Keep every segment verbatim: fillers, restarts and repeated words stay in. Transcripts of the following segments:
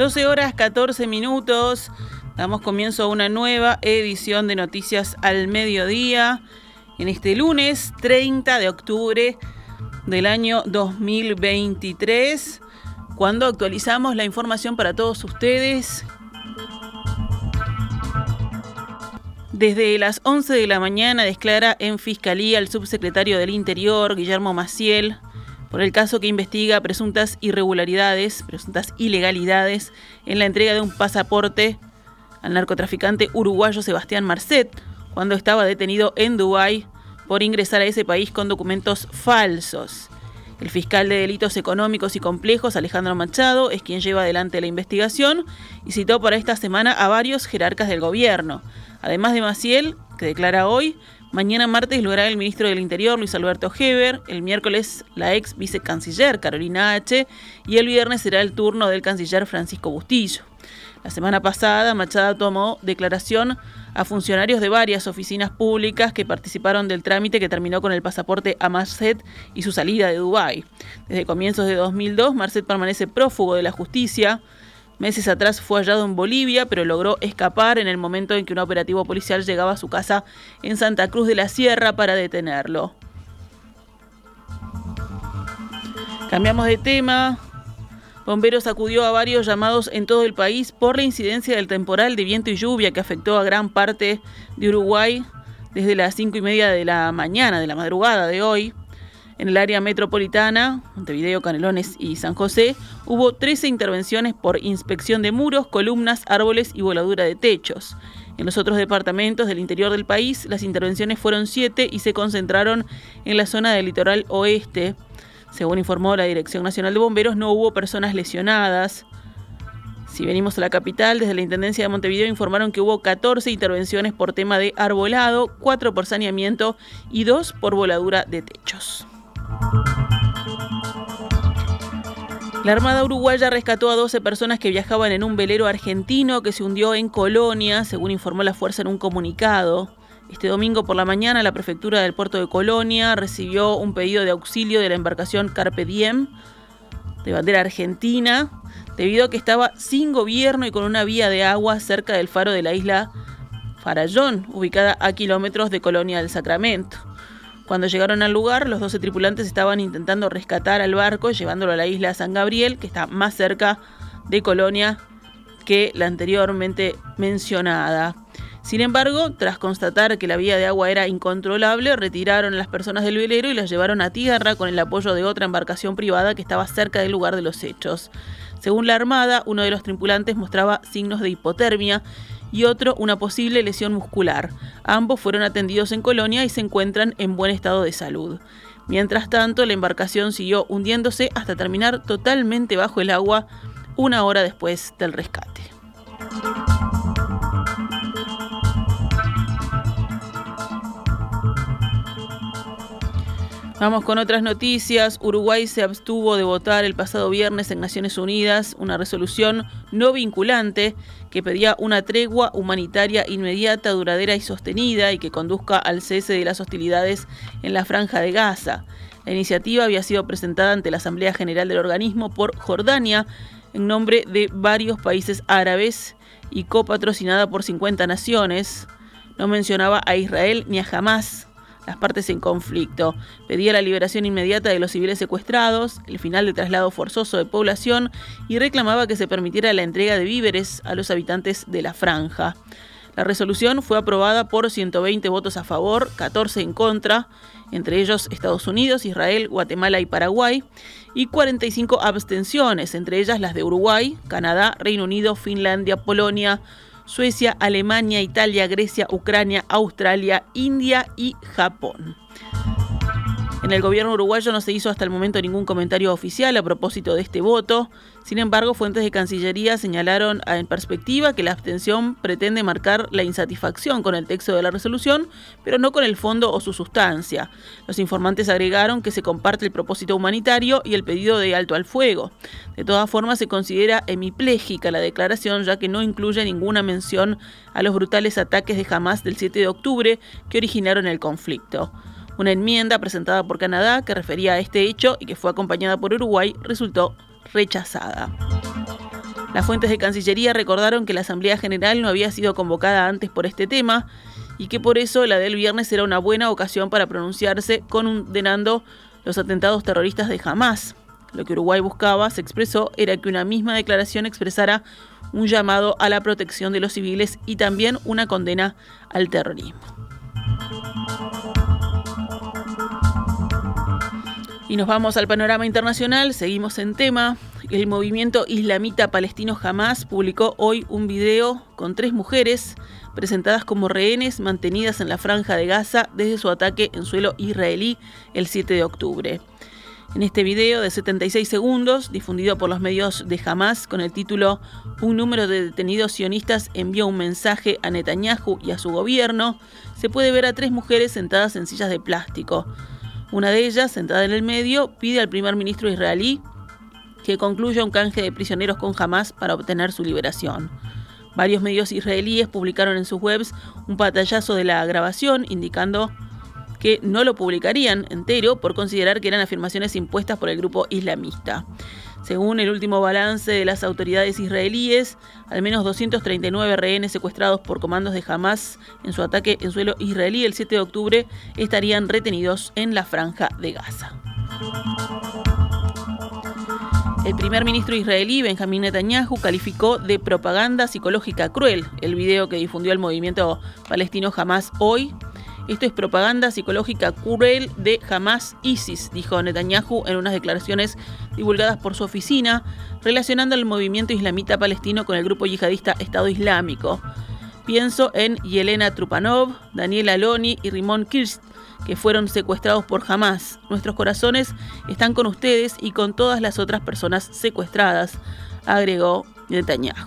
doce horas catorce minutos. Damos comienzo a una nueva edición de Noticias al Mediodía en este lunes treinta de octubre del año dos mil veintitrés, cuando actualizamos la información para todos ustedes. Desde las once de la mañana declara en Fiscalía el subsecretario del Interior, Guillermo Maciel, por el caso que investiga presuntas irregularidades, presuntas ilegalidades en la entrega de un pasaporte al narcotraficante uruguayo Sebastián Marcet, cuando estaba detenido en Dubái por ingresar a ese país con documentos falsos. El fiscal de Delitos Económicos y Complejos, Alejandro Machado, es quien lleva adelante la investigación y citó para esta semana a varios jerarcas del gobierno. Además de Maciel, que declara hoy, mañana martes lo hará el ministro del Interior, Luis Alberto Heber, el miércoles la ex vicecanciller Carolina H. y el viernes será el turno del canciller Francisco Bustillo. La semana pasada, Machado tomó declaración a funcionarios de varias oficinas públicas que participaron del trámite que terminó con el pasaporte a Marcet y su salida de Dubái. Desde comienzos de dos mil dos, Marcet permanece prófugo de la justicia. Meses atrás fue hallado en Bolivia, pero logró escapar en el momento en que un operativo policial llegaba a su casa en Santa Cruz de la Sierra para detenerlo. Cambiamos de tema. Bomberos acudió a varios llamados en todo el país por la incidencia del temporal de viento y lluvia que afectó a gran parte de Uruguay desde las cinco y media de la mañana, de la madrugada de hoy. En el área metropolitana, Montevideo, Canelones y San José, hubo trece intervenciones por inspección de muros, columnas, árboles y voladura de techos. En los otros departamentos del interior del país, las intervenciones fueron siete y se concentraron en la zona del litoral oeste. Según informó la Dirección Nacional de Bomberos, no hubo personas lesionadas. Si venimos a la capital, desde la Intendencia de Montevideo informaron que hubo catorce intervenciones por tema de arbolado, cuatro por saneamiento y dos por voladura de techos. La Armada Uruguaya rescató a doce personas que viajaban en un velero argentino que se hundió en Colonia, según informó la fuerza en un comunicado. Este domingo por la mañana, la prefectura del puerto de Colonia recibió un pedido de auxilio de la embarcación Carpe Diem, de bandera argentina, debido a que estaba sin gobierno y con una vía de agua cerca del faro de la isla Farallón, ubicada a kilómetros de Colonia del Sacramento. Cuando llegaron al lugar, los doce tripulantes estaban intentando rescatar al barco, llevándolo a la isla San Gabriel, que está más cerca de Colonia que la anteriormente mencionada. Sin embargo, tras constatar que la vía de agua era incontrolable, retiraron a las personas del velero y las llevaron a tierra con el apoyo de otra embarcación privada que estaba cerca del lugar de los hechos. Según la Armada, uno de los tripulantes mostraba signos de hipotermia y otro una posible lesión muscular. Ambos fueron atendidos en Colonia y se encuentran en buen estado de salud. Mientras tanto, la embarcación siguió hundiéndose hasta terminar totalmente bajo el agua una hora después del rescate. Vamos con otras noticias. Uruguay se abstuvo de votar el pasado viernes en Naciones Unidas una resolución no vinculante que pedía una tregua humanitaria inmediata, duradera y sostenida y que conduzca al cese de las hostilidades en la Franja de Gaza. La iniciativa había sido presentada ante la Asamblea General del organismo por Jordania en nombre de varios países árabes y copatrocinada por cincuenta naciones. No mencionaba a Israel ni a Hamás, las partes en conflicto. Pedía la liberación inmediata de los civiles secuestrados, el final del traslado forzoso de población y reclamaba que se permitiera la entrega de víveres a los habitantes de la franja. La resolución fue aprobada por ciento veinte votos a favor, catorce en contra, entre ellos Estados Unidos, Israel, Guatemala y Paraguay, y cuarenta y cinco abstenciones, entre ellas las de Uruguay, Canadá, Reino Unido, Finlandia, Polonia, Suecia, Alemania, Italia, Grecia, Ucrania, Australia, India y Japón. En el gobierno uruguayo no se hizo hasta el momento ningún comentario oficial a propósito de este voto. Sin embargo, fuentes de Cancillería señalaron en Perspectiva que la abstención pretende marcar la insatisfacción con el texto de la resolución, pero no con el fondo o su sustancia. Los informantes agregaron que se comparte el propósito humanitario y el pedido de alto al fuego. De todas formas, se considera hemipléjica la declaración, ya que no incluye ninguna mención a los brutales ataques de Hamás del siete de octubre que originaron el conflicto. Una enmienda presentada por Canadá que refería a este hecho y que fue acompañada por Uruguay resultó rechazada. Las fuentes de Cancillería recordaron que la Asamblea General no había sido convocada antes por este tema y que por eso la del viernes era una buena ocasión para pronunciarse condenando los atentados terroristas de Hamás. Lo que Uruguay buscaba, se expresó, era que una misma declaración expresara un llamado a la protección de los civiles y también una condena al terrorismo. Y nos vamos al panorama internacional, seguimos en tema. El movimiento islamita palestino Hamás publicó hoy un video con tres mujeres presentadas como rehenes mantenidas en la Franja de Gaza desde su ataque en suelo israelí el siete de octubre. En este video de setenta y seis segundos, difundido por los medios de Hamás con el título "Un número de detenidos sionistas envió un mensaje a Netanyahu y a su gobierno", se puede ver a tres mujeres sentadas en sillas de plástico. Una de ellas, sentada en el medio, pide al primer ministro israelí que concluya un canje de prisioneros con Hamás para obtener su liberación. Varios medios israelíes publicaron en sus webs un pantallazo de la grabación indicando que no lo publicarían entero por considerar que eran afirmaciones impuestas por el grupo islamista. Según el último balance de las autoridades israelíes, al menos doscientos treinta y nueve rehenes secuestrados por comandos de Hamás en su ataque en suelo israelí el siete de octubre estarían retenidos en la Franja de Gaza. El primer ministro israelí, Benjamín Netanyahu, calificó de propaganda psicológica cruel el video que difundió el movimiento palestino Hamás hoy. "Esto es propaganda psicológica cruel de Hamás-ISIS", dijo Netanyahu en unas declaraciones divulgadas por su oficina, relacionando el movimiento islamita palestino con el grupo yihadista Estado Islámico. "Pienso en Yelena Trupanov, Daniela Aloni y Rimón Kirst, que fueron secuestrados por Hamás. Nuestros corazones están con ustedes y con todas las otras personas secuestradas", agregó Netanyahu.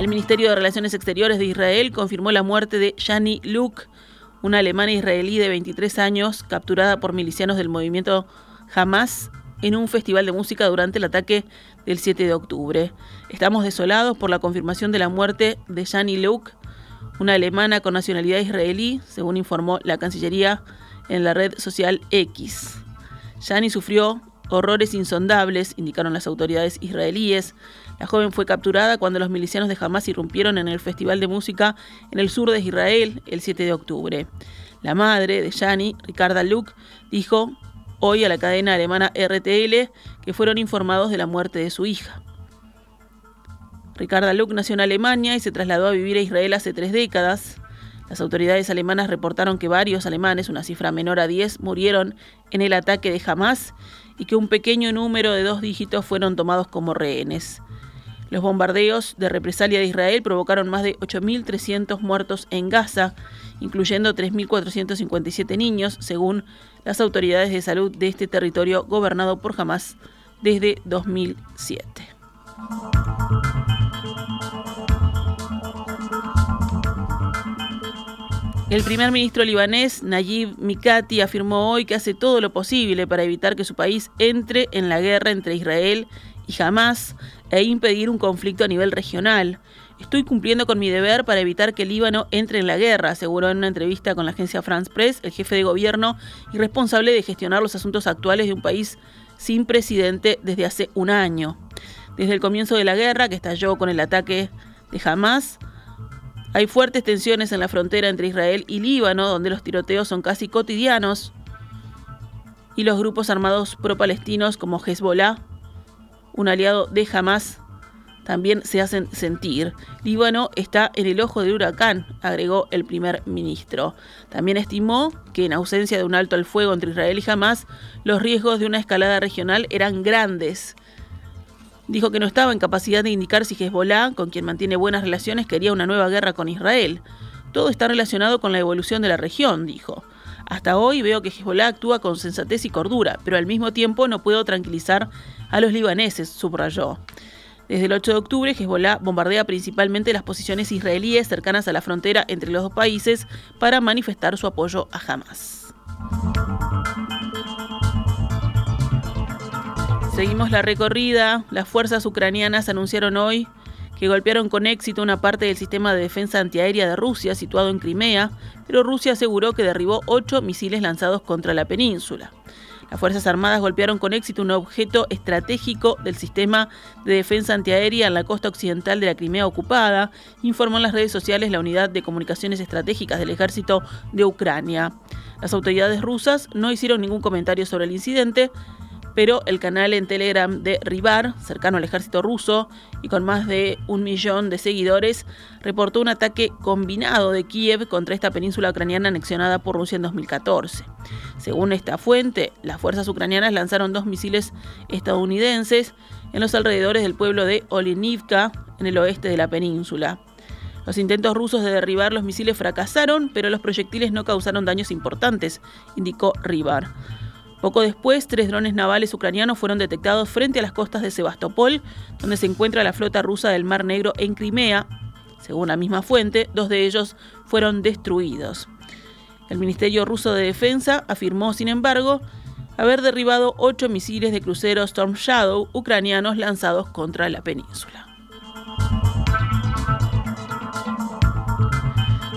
El Ministerio de Relaciones Exteriores de Israel confirmó la muerte de Shani Louk, una alemana israelí de veintitrés años capturada por milicianos del movimiento Hamás en un festival de música durante el ataque del siete de octubre. "Estamos desolados por la confirmación de la muerte de Shani Louk, una alemana con nacionalidad israelí", según informó la Cancillería en la red social X. Shani sufrió horrores insondables, indicaron las autoridades israelíes. La joven fue capturada cuando los milicianos de Hamás irrumpieron en el festival de música en el sur de Israel el siete de octubre. La madre de Shani, Ricarda Luk, dijo hoy a la cadena alemana R T L que fueron informados de la muerte de su hija. Ricarda Luk nació en Alemania y se trasladó a vivir a Israel hace tres décadas. Las autoridades alemanas reportaron que varios alemanes, una cifra menor a diez, murieron en el ataque de Hamás y que un pequeño número de dos dígitos fueron tomados como rehenes. Los bombardeos de represalia de Israel provocaron más de ocho mil trescientos muertos en Gaza, incluyendo tres mil cuatrocientos cincuenta y siete niños, según las autoridades de salud de este territorio gobernado por Hamás desde dos mil siete. El primer ministro libanés, Nayib Mikati, afirmó hoy que hace todo lo posible para evitar que su país entre en la guerra entre Israel y Hamás e impedir un conflicto a nivel regional. "Estoy cumpliendo con mi deber para evitar que el Líbano entre en la guerra", aseguró en una entrevista con la agencia France Press, el jefe de gobierno y responsable de gestionar los asuntos actuales de un país sin presidente desde hace un año. Desde el comienzo de la guerra, que estalló con el ataque de Hamás, hay fuertes tensiones en la frontera entre Israel y Líbano, donde los tiroteos son casi cotidianos y los grupos armados pro-palestinos como Hezbollah, un aliado de Hamás, también se hacen sentir. "Líbano está en el ojo del huracán", agregó el primer ministro. También estimó que en ausencia de un alto al fuego entre Israel y Hamás, los riesgos de una escalada regional eran grandes. Dijo que no estaba en capacidad de indicar si Hezbollah, con quien mantiene buenas relaciones, quería una nueva guerra con Israel. "Todo está relacionado con la evolución de la región", dijo. "Hasta hoy veo que Hezbollah actúa con sensatez y cordura, pero al mismo tiempo no puedo tranquilizar a los libaneses", subrayó. Desde el ocho de octubre, Hezbollah bombardea principalmente las posiciones israelíes cercanas a la frontera entre los dos países para manifestar su apoyo a Hamás. Seguimos la recorrida. Las fuerzas ucranianas anunciaron hoy que golpearon con éxito una parte del sistema de defensa antiaérea de Rusia situado en Crimea, pero Rusia aseguró que derribó ocho misiles lanzados contra la península. Las Fuerzas Armadas golpearon con éxito un objeto estratégico del sistema de defensa antiaérea en la costa occidental de la Crimea ocupada, informó en las redes sociales la Unidad de Comunicaciones Estratégicas del Ejército de Ucrania. Las autoridades rusas no hicieron ningún comentario sobre el incidente, pero el canal en Telegram de Ribar, cercano al ejército ruso y con más de un millón de seguidores, reportó un ataque combinado de Kiev contra esta península ucraniana anexionada por Rusia en dos mil catorce. Según esta fuente, las fuerzas ucranianas lanzaron dos misiles estadounidenses en los alrededores del pueblo de Olinivka, en el oeste de la península. Los intentos rusos de derribar los misiles fracasaron, pero los proyectiles no causaron daños importantes, indicó Ribar. Poco después, tres drones navales ucranianos fueron detectados frente a las costas de Sebastopol, donde se encuentra la flota rusa del Mar Negro en Crimea. Según la misma fuente, dos de ellos fueron destruidos. El Ministerio Ruso de Defensa afirmó, sin embargo, haber derribado ocho misiles de crucero Storm Shadow ucranianos lanzados contra la península.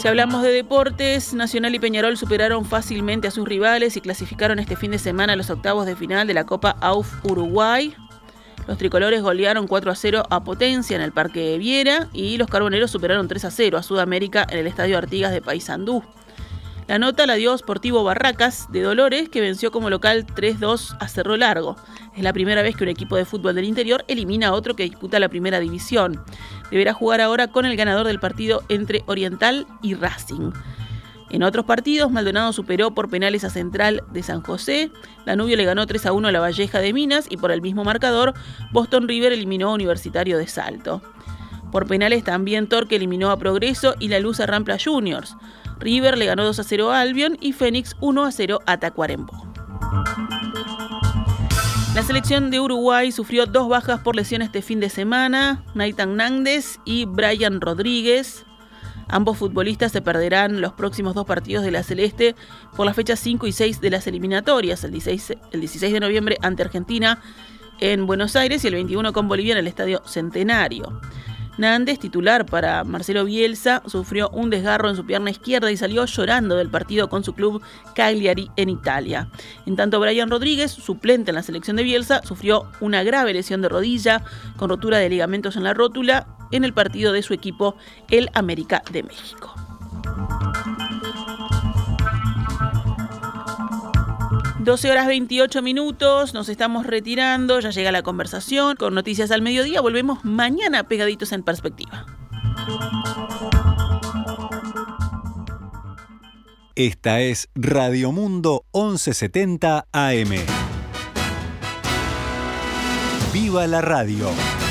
Si hablamos de deportes, Nacional y Peñarol superaron fácilmente a sus rivales y clasificaron este fin de semana a los octavos de final de la Copa A U F Uruguay. Los tricolores golearon cuatro a cero a Potencia en el Parque de Viera y los carboneros superaron tres a cero a Sudamérica en el Estadio Artigas de Paysandú. La nota la dio Sportivo Barracas de Dolores, que venció como local tres dos a Cerro Largo. Es la primera vez que un equipo de fútbol del interior elimina a otro que disputa la primera división. Deberá jugar ahora con el ganador del partido entre Oriental y Racing. En otros partidos, Maldonado superó por penales a Central de San José, Danubio le ganó tres a uno a la Valleja de Minas y por el mismo marcador, Boston River eliminó a Universitario de Salto. Por penales también Torque eliminó a Progreso y La Luz a Rampla Juniors. River le ganó dos a cero a Albion y Fénix uno a cero a Tacuarembó. La selección de Uruguay sufrió dos bajas por lesión este fin de semana, Naitan Nández y Brian Rodríguez. Ambos futbolistas se perderán los próximos dos partidos de la Celeste por las fechas cinco y seis de las eliminatorias, el dieciséis, el dieciséis de noviembre ante Argentina en Buenos Aires y el veintiuno con Bolivia en el Estadio Centenario. Nández, titular para Marcelo Bielsa, sufrió un desgarro en su pierna izquierda y salió llorando del partido con su club Cagliari en Italia. En tanto, Brian Rodríguez, suplente en la selección de Bielsa, sufrió una grave lesión de rodilla con rotura de ligamentos en la rótula en el partido de su equipo, el América de México. doce horas veintiocho minutos, nos estamos retirando, ya llega la conversación con Noticias al Mediodía, volvemos mañana pegaditos en Perspectiva. Esta es Radio Mundo once setenta A M. ¡Viva la radio!